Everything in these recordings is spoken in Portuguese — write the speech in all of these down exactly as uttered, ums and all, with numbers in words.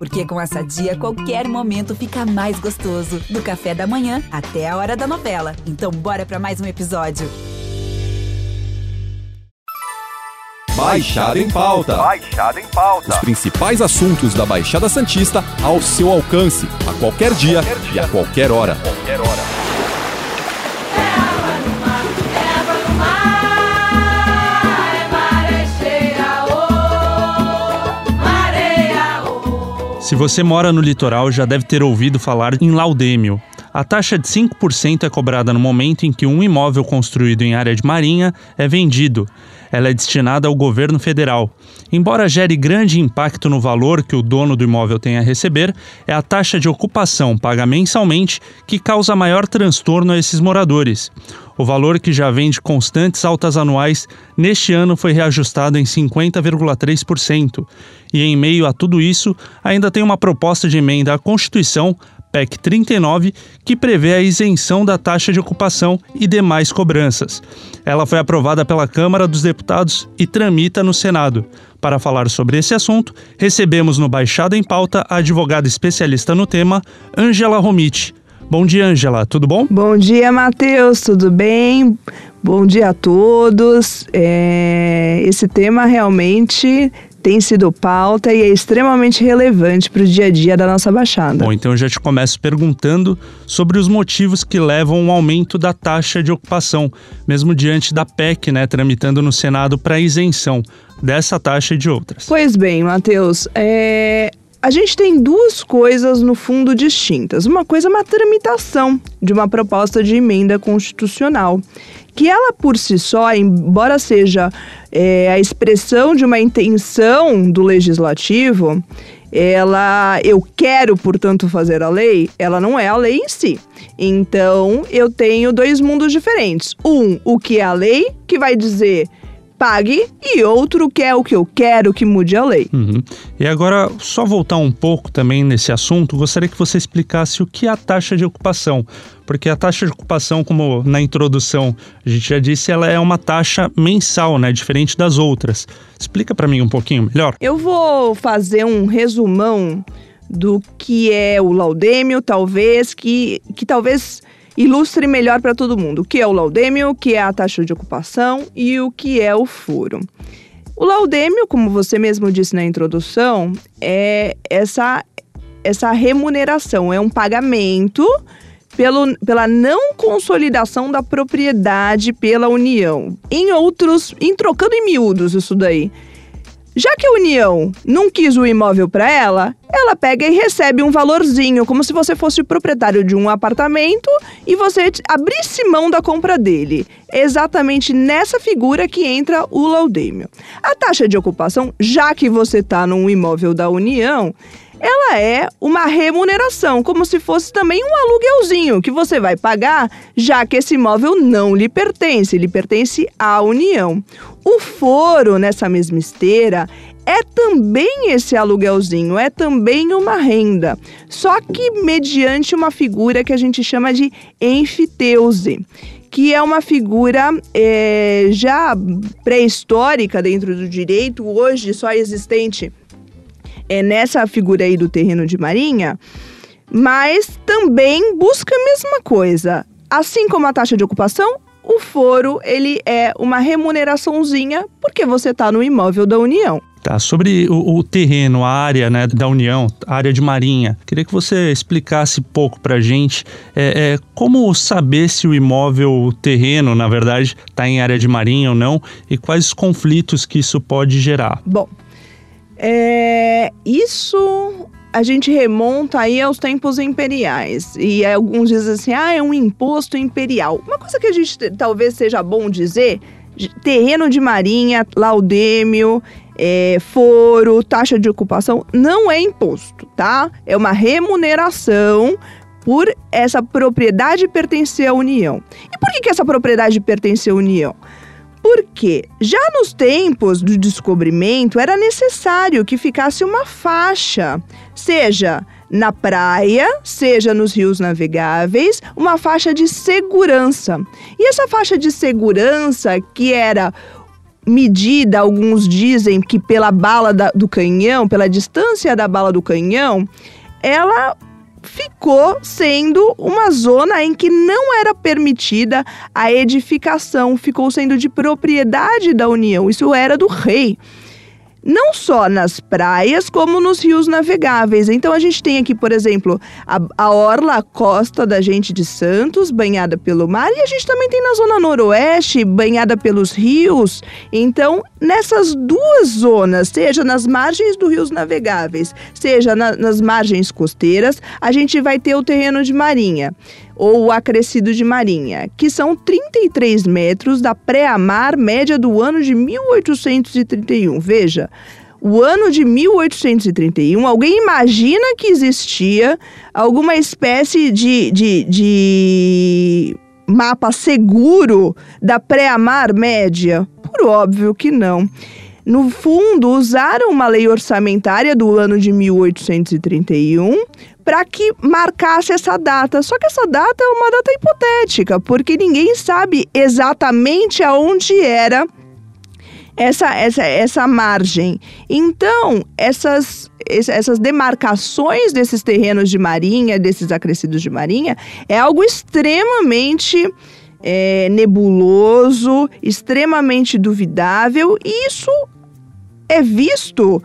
Porque com a Sadia, qualquer momento fica mais gostoso. Do café da manhã até a hora da novela. Então bora pra mais um episódio. Baixada em Pauta. Baixada em Pauta. Os principais assuntos da Baixada Santista ao seu alcance, a qualquer dia, qualquer dia. E a qualquer hora. Qualquer hora. É água do mar, é água do mar, é maré cheia, oh, mareia, oh. Se você mora no litoral, já deve ter ouvido falar em Laudêmio. A taxa de cinco por cento é cobrada no momento em que um imóvel construído em área de marinha é vendido. Ela é destinada ao governo federal. Embora gere grande impacto no valor que o dono do imóvel tem a receber, é a taxa de ocupação paga mensalmente que causa maior transtorno a esses moradores. O valor, que já vem de constantes altas anuais, neste ano foi reajustado em cinquenta vírgula três por cento. E em meio a tudo isso, ainda tem uma proposta de emenda à Constituição, P E C trinta e nove, que prevê a isenção da taxa de ocupação e demais cobranças. Ela foi aprovada pela Câmara dos Deputados e tramita no Senado. Para falar sobre esse assunto, recebemos no Baixada em Pauta a advogada especialista no tema, Ângela Romiti. Bom dia, Ângela. Tudo bom? Bom dia, Matheus. Tudo bem? Bom dia a todos. É... Esse tema realmente tem sido pauta e é extremamente relevante para o dia a dia da nossa Baixada. Bom, então eu já te começo perguntando sobre os motivos que levam ao aumento da taxa de ocupação, mesmo diante da P E C, né, tramitando no Senado para isenção dessa taxa e de outras. Pois bem, Matheus, é... a gente tem duas coisas no fundo distintas. Uma coisa é uma tramitação de uma proposta de emenda constitucional, que ela por si só, embora seja é, a expressão de uma intenção do legislativo, ela, eu quero, portanto, fazer a lei, ela não é a lei em si. Então, eu tenho dois mundos diferentes. Um, o que é a lei, que vai dizer pague, e outro que é o que eu quero que mude a lei. Uhum. E agora, só voltar um pouco também nesse assunto, gostaria que você explicasse o que é a taxa de ocupação. Porque a taxa de ocupação, como na introdução a gente já disse, ela é uma taxa mensal, né? Diferente das outras. Explica para mim um pouquinho melhor. Eu vou fazer um resumão do que é o Laudêmio, talvez, que, que talvez... ilustre melhor para todo mundo o que é o Laudêmio, o que é a taxa de ocupação e o que é o furo. O Laudêmio, como você mesmo disse na introdução, é essa, essa remuneração, é um pagamento pelo, pela não consolidação da propriedade pela União. Em outros, em trocando em miúdos isso daí. Já que a União não quis o imóvel para ela, ela pega e recebe um valorzinho, como se você fosse o proprietário de um apartamento e você abrisse mão da compra dele. É exatamente nessa figura que entra o Laudêmio. A taxa de ocupação, já que você está num imóvel da União, ela é uma remuneração, como se fosse também um aluguelzinho que você vai pagar, já que esse imóvel não lhe pertence, ele pertence à União. O foro, nessa mesma esteira, é também esse aluguelzinho, é também uma renda, só que mediante uma figura que a gente chama de enfiteuse, que é uma figura é, já pré-histórica dentro do direito, hoje só existente é nessa figura aí do terreno de marinha, mas também busca a mesma coisa. Assim como a taxa de ocupação, o foro ele é uma remuneraçãozinha porque você está no imóvel da União. Tá, sobre o, o terreno, a área, né, da União, a área de marinha, queria que você explicasse pouco pra gente é, é, como saber se o imóvel, o terreno, na verdade, está em área de marinha ou não e quais os conflitos que isso pode gerar. Bom, É, isso a gente remonta aí aos tempos imperiais. E alguns dizem assim, ah, é um imposto imperial. Uma coisa que a gente talvez seja bom dizer, terreno de marinha, Laudêmio, é, foro, taxa de ocupação, não é imposto, tá? É uma remuneração por essa propriedade pertencer à União. E por que que essa propriedade pertence à União? Porque já nos tempos do descobrimento era necessário que ficasse uma faixa, seja na praia, seja nos rios navegáveis, uma faixa de segurança. E essa faixa de segurança que era medida, alguns dizem que pela bala da, do canhão, pela distância da bala do canhão, ela ficou sendo uma zona em que não era permitida a edificação, ficou sendo de propriedade da União, isso era do rei. Não só nas praias, como nos rios navegáveis. Então, a gente tem aqui, por exemplo, a, a orla, a costa da gente de Santos, banhada pelo mar. E a gente também tem na Zona Noroeste, banhada pelos rios. Então, nessas duas zonas, seja nas margens dos rios navegáveis, seja na, nas margens costeiras, a gente vai ter o terreno de marinha, ou o acrescido de marinha, que são trinta e três metros da pré-amar média do ano de mil oitocentos e trinta e um. Veja, o ano de mil oitocentos e trinta e um, alguém imagina que existia alguma espécie de, de, de mapa seguro da pré-amar média? Por óbvio que não. No fundo, usaram uma lei orçamentária do ano de mil oitocentos e trinta e um para que marcasse essa data. Só que essa data é uma data hipotética, porque ninguém sabe exatamente aonde era essa, essa, essa margem. Então, essas... essas demarcações desses terrenos de marinha, desses acrescidos de marinha, é algo extremamente é, nebuloso, extremamente duvidável, e isso é visto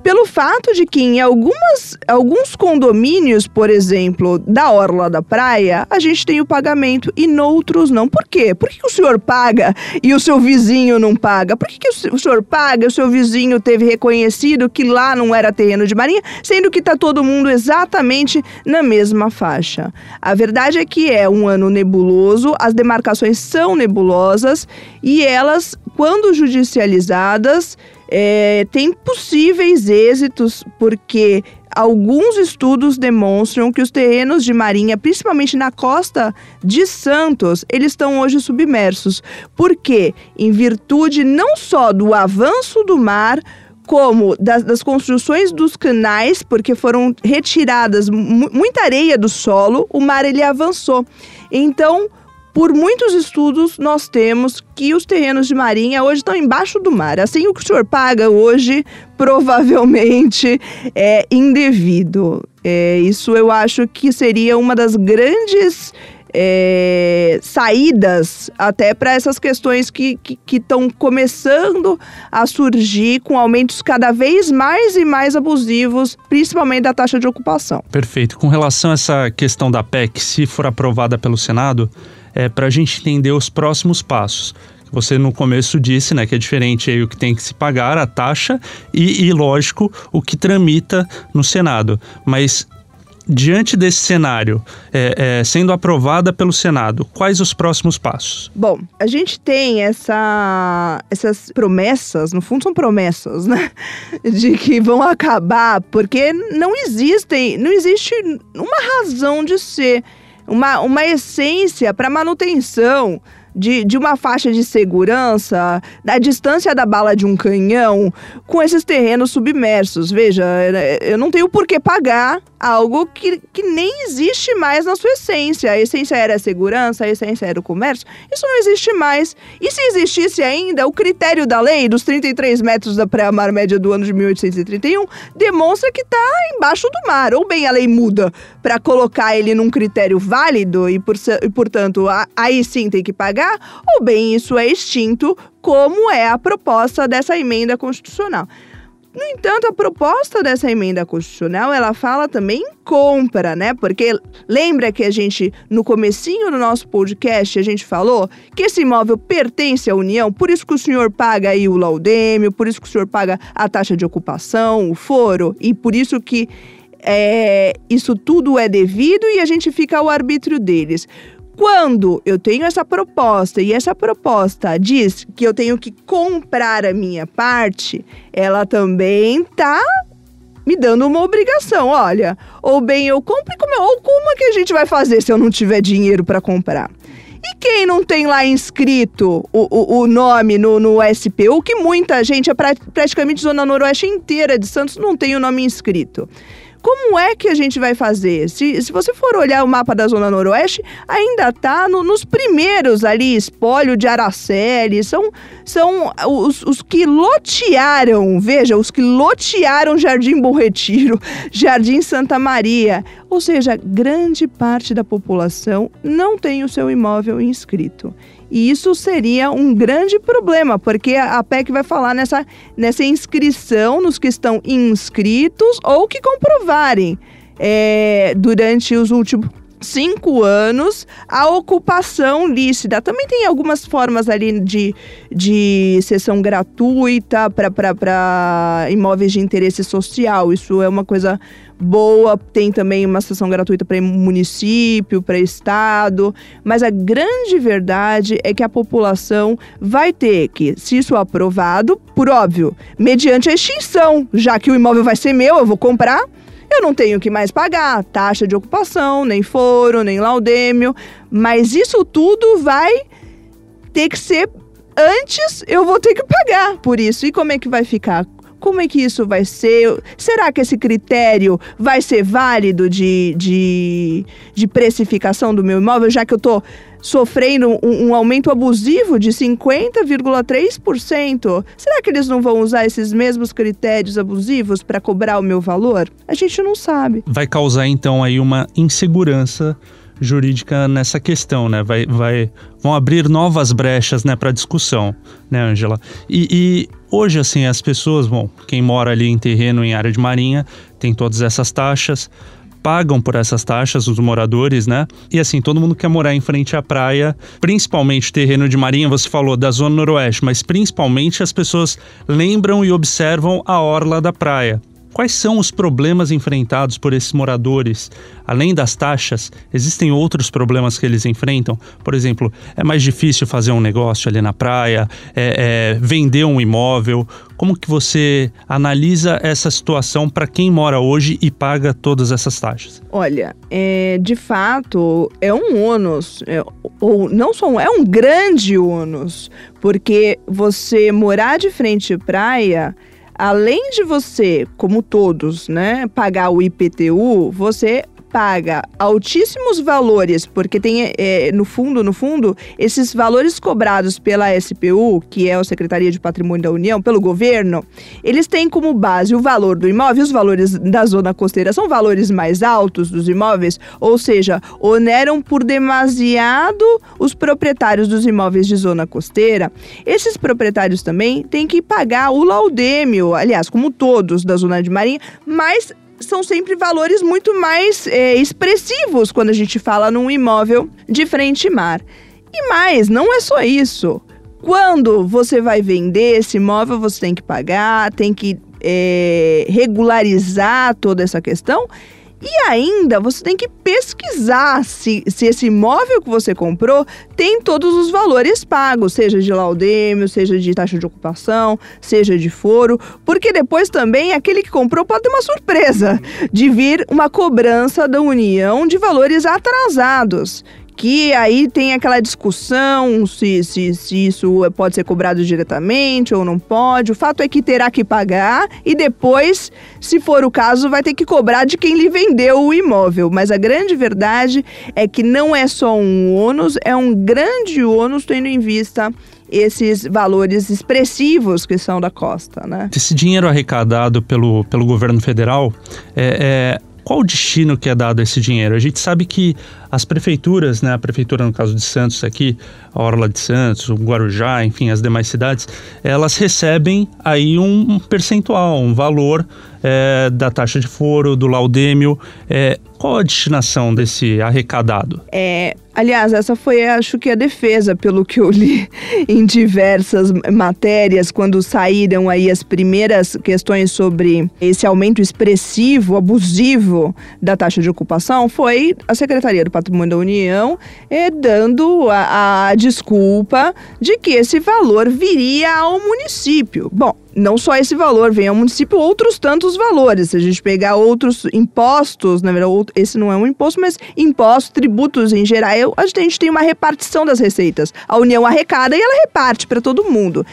pelo fato de que em algumas, alguns condomínios, por exemplo, da orla da praia, a gente tem o pagamento e noutros não. Por quê? Por que, que o senhor paga e o seu vizinho não paga? Por que, que o senhor paga e o seu vizinho teve reconhecido que lá não era terreno de marinha, sendo que está todo mundo exatamente na mesma faixa? A verdade é que é um ano nebuloso, as demarcações são nebulosas e elas, quando judicializadas, É, tem possíveis êxitos, porque alguns estudos demonstram que os terrenos de marinha, principalmente na costa de Santos, eles estão hoje submersos. Por quê? Em virtude não só do avanço do mar, como das, das construções dos canais, porque foram retiradas mu- muita areia do solo, o mar ele avançou. Então, por muitos estudos, nós temos que os terrenos de marinha hoje estão embaixo do mar. Assim, o que o senhor paga hoje, provavelmente, é indevido. É, isso eu acho que seria uma das grandes é, saídas até para essas questões que estão que, que começando a surgir com aumentos cada vez mais e mais abusivos, principalmente da taxa de ocupação. Perfeito. Com relação a essa questão da P E C, se for aprovada pelo Senado, É, para a gente entender os próximos passos. Você no começo disse, né, que é diferente aí o que tem que se pagar, a taxa, e, e lógico, o que tramita no Senado. Mas, diante desse cenário, é, é, sendo aprovada pelo Senado, quais os próximos passos? Bom, a gente tem essa, essas promessas, no fundo são promessas, né? De que vão acabar, porque não existem, não existe uma razão de ser. Uma, uma essência para manutenção de, de uma faixa de segurança, da distância da bala de um canhão, com esses terrenos submersos. Veja, eu não tenho por que pagar algo que, que nem existe mais na sua essência. A essência era a segurança, a essência era o comércio. Isso não existe mais. E se existisse ainda, o critério da lei dos trinta e três metros da pré-mar média do ano de mil oitocentos e trinta e um demonstra que está embaixo do mar. Ou bem a lei muda para colocar ele num critério válido e, por, e portanto, a, aí sim tem que pagar, ou bem isso é extinto, como é a proposta dessa emenda constitucional. No entanto, a proposta dessa emenda constitucional, ela fala também em compra, né? Porque lembra que a gente, no comecinho do nosso podcast, a gente falou que esse imóvel pertence à União, por isso que o senhor paga aí o laudêmio, por isso que o senhor paga a taxa de ocupação, o foro, e por isso que é, isso tudo é devido e a gente fica ao arbítrio deles. Quando eu tenho essa proposta e essa proposta diz que eu tenho que comprar a minha parte, ela também tá me dando uma obrigação. Olha, ou bem eu compro, ou como é que a gente vai fazer se eu não tiver dinheiro para comprar? E quem não tem lá inscrito o, o, o nome no, no S P U, que muita gente, é pra, praticamente zona noroeste inteira de Santos, não tem o nome inscrito. Como é que a gente vai fazer? Se, se você for olhar o mapa da Zona Noroeste, ainda está no, nos primeiros ali, Espólio de Araceli, são, são os, os que lotearam, veja, os que lotearam Jardim Bom Retiro, Jardim Santa Maria. Ou seja, grande parte da população não tem o seu imóvel inscrito. E isso seria um grande problema, porque a P E C vai falar nessa, nessa inscrição nos que estão inscritos ou que comprovarem é, durante os últimos cinco anos a ocupação lícita. Também tem algumas formas ali de, de cessão gratuita para imóveis de interesse social. Isso é uma coisa boa, tem também uma sessão gratuita para município, para estado, mas a grande verdade é que a população vai ter que, se isso é aprovado, por óbvio, mediante a extinção, já que o imóvel vai ser meu, eu vou comprar, eu não tenho que mais pagar taxa de ocupação, nem foro, nem laudêmio, mas isso tudo vai ter que ser antes, eu vou ter que pagar por isso. E como é que vai ficar? Como é que isso vai ser? Será que esse critério vai ser válido de, de, de precificação do meu imóvel, já que eu estou sofrendo um, um aumento abusivo de cinquenta vírgula três por cento? Será que eles não vão usar esses mesmos critérios abusivos para cobrar o meu valor? A gente não sabe. Vai causar, então, aí uma insegurança jurídica nessa questão, né? Vai, vai, vão abrir novas brechas, né, para discussão, né, Ângela? E, e hoje, assim, as pessoas, bom, quem mora ali em terreno, em área de marinha, tem todas essas taxas, pagam por essas taxas, os moradores, né? E assim, todo mundo quer morar em frente à praia, principalmente terreno de marinha, você falou da Zona Noroeste, mas principalmente as pessoas lembram e observam a orla da praia. Quais são os problemas enfrentados por esses moradores? Além das taxas, existem outros problemas que eles enfrentam? Por exemplo, é mais difícil fazer um negócio ali na praia, é, é, vender um imóvel. Como que você analisa essa situação para quem mora hoje e paga todas essas taxas? Olha, é, de fato, é um ônus, é, ou não só um, é um grande ônus, porque você morar de frente à praia, além de você, como todos, né, pagar o I P T U, você paga altíssimos valores, porque tem, é, no fundo, no fundo, esses valores cobrados pela S P U, que é a Secretaria de Patrimônio da União, pelo governo, eles têm como base o valor do imóvel, os valores da zona costeira são valores mais altos dos imóveis, ou seja, oneram por demasiado os proprietários dos imóveis de zona costeira. Esses proprietários também têm que pagar o laudêmio, aliás, como todos da zona de marinha, mas são sempre valores muito mais é, expressivos quando a gente fala num imóvel de frente mar. E mais, não é só isso. Quando você vai vender esse imóvel, você tem que pagar, tem que é, regularizar toda essa questão. E ainda, você tem que pesquisar se, se esse imóvel que você comprou tem todos os valores pagos, seja de laudêmio, seja de taxa de ocupação, seja de foro, porque depois também aquele que comprou pode ter uma surpresa de vir uma cobrança da União de valores atrasados, que aí tem aquela discussão se, se, se isso pode ser cobrado diretamente ou não pode. O fato é que terá que pagar e depois, se for o caso, vai ter que cobrar de quem lhe vendeu o imóvel. Mas a grande verdade é que não é só um ônus, é um grande ônus tendo em vista esses valores expressivos que são da costa, né? Esse dinheiro arrecadado pelo, pelo governo federal, é... é... qual o destino que é dado a esse dinheiro? A gente sabe que as prefeituras, né, a prefeitura no caso de Santos aqui, a Orla de Santos, o Guarujá, enfim, as demais cidades, elas recebem aí um percentual, um valor é, da taxa de foro, do laudêmio. É, qual a destinação desse arrecadado? É, aliás, essa foi, acho que, a defesa, pelo que eu li em diversas matérias, quando saíram aí as primeiras questões sobre esse aumento expressivo, abusivo, da taxa de ocupação, foi a Secretaria do Patrimônio da União eh, dando a, a desculpa de que esse valor viria ao município. Bom, não só esse valor vem ao município, outros tantos valores. Se a gente pegar outros impostos, na verdade, esse não é um imposto, mas impostos, tributos em geral, a gente tem uma repartição das receitas. A União arrecada e ela reparte para todo mundo.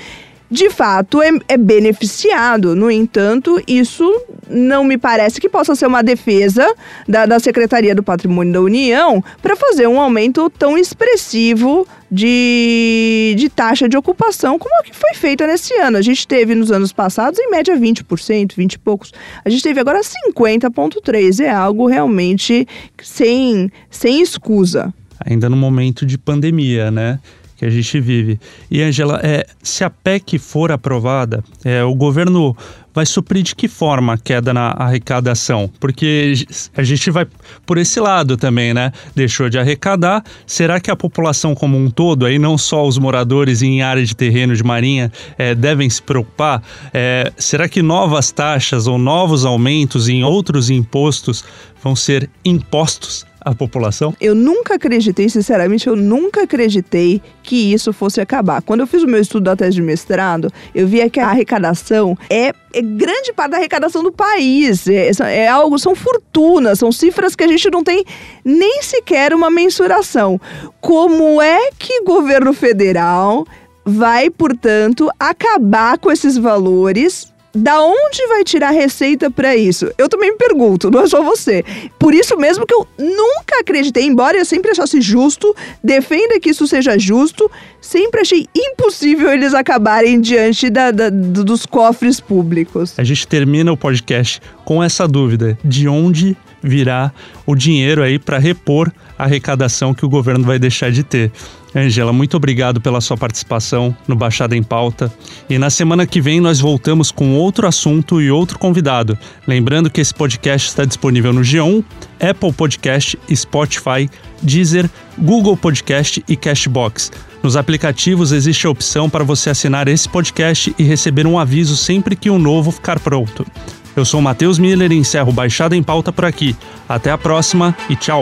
de fato é, é beneficiado. No entanto, isso não me parece que possa ser uma defesa da, da Secretaria do Patrimônio da União para fazer um aumento tão expressivo de, de taxa de ocupação como a que foi feita nesse ano. A gente teve nos anos passados em média vinte por cento, vinte e poucos. A gente teve agora cinquenta vírgula três por cento. É algo realmente sem, sem escusa. Ainda no momento de pandemia, né? Que a gente vive. E, Ângela, é, se a P E C for aprovada, é, o governo vai suprir de que forma a queda na arrecadação? Porque a gente vai por esse lado também, né? Deixou de arrecadar. Será que a população como um todo, aí não só os moradores em área de terreno de marinha, é, devem se preocupar? É, será que novas taxas ou novos aumentos em outros impostos vão ser impostos à população? Eu nunca acreditei, sinceramente, eu nunca acreditei que isso fosse acabar. Quando eu fiz o meu estudo da tese de mestrado, eu via que a arrecadação é, é grande parte da arrecadação do país. É, é algo, são fortunas, são cifras que a gente não tem nem sequer uma mensuração. Como é que o governo federal vai, portanto, acabar com esses valores? Da onde vai tirar receita para isso? Eu também me pergunto, não é só você. Por isso mesmo que eu nunca acreditei, embora eu sempre achasse justo, defenda que isso seja justo, sempre achei impossível eles acabarem diante da, da, dos cofres públicos. A gente termina o podcast com essa dúvida, de onde virá o dinheiro aí para repor a arrecadação que o governo vai deixar de ter. Ângela, muito obrigado pela sua participação no Baixada em Pauta. E na semana que vem nós voltamos com outro assunto e outro convidado. Lembrando que esse podcast está disponível no G um, Apple Podcast, Spotify, Deezer, Google Podcast e Cashbox. Nos aplicativos existe a opção para você assinar esse podcast e receber um aviso sempre que o novo ficar pronto. Eu sou o Matheus Miller e encerro Baixada em Pauta por aqui. Até a próxima e tchau!